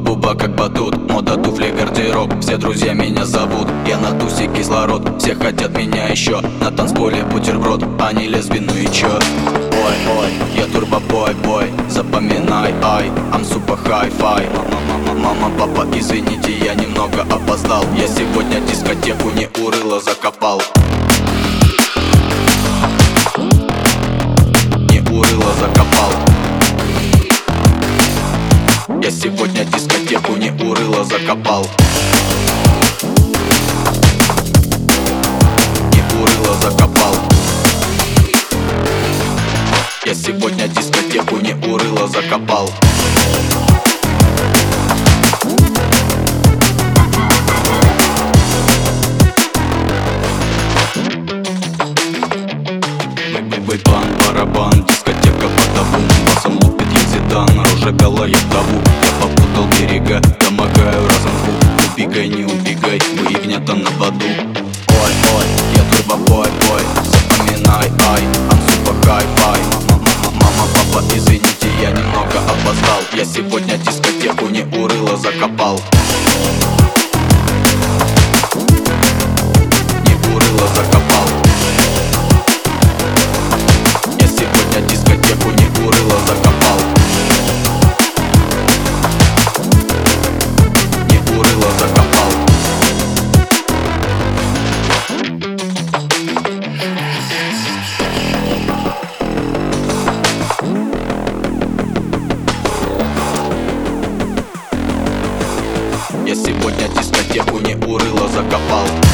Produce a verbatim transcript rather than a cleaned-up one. Буба как батут, мода, туфли, гардероб. Все друзья меня зовут, я на тусе кислород. Все хотят меня еще, на танцполе бутерброд. А не лесбину и чё? Ой, ой, я турбо-бой-бой, запоминай, ай, I'm super hi-fi. Мама, папа, извините, я немного опоздал. Я сегодня дискотеку не у Рыла закопал. Не у Рыла закопал. Я сегодня дискотеку не у Рыла закопал. Не у Рыла закопал. Я сегодня дискотеку не у Рыла закопал. Барабан, дискотека под табу, басом лупит езидан, оружие голая табу. Я попутал берега, домогаю разомку. Убегай, не убегай, мы ягнята на воду. Ой, ой, я турбо-бой-бой, запоминай, ай, I'm super hi-fi. Мама, папа, извините, я немного опоздал. Я сегодня дискотеку не у Рыла закопал. Не у Рыла закопал. Я сегодня дискотеку не у Рыла закопал.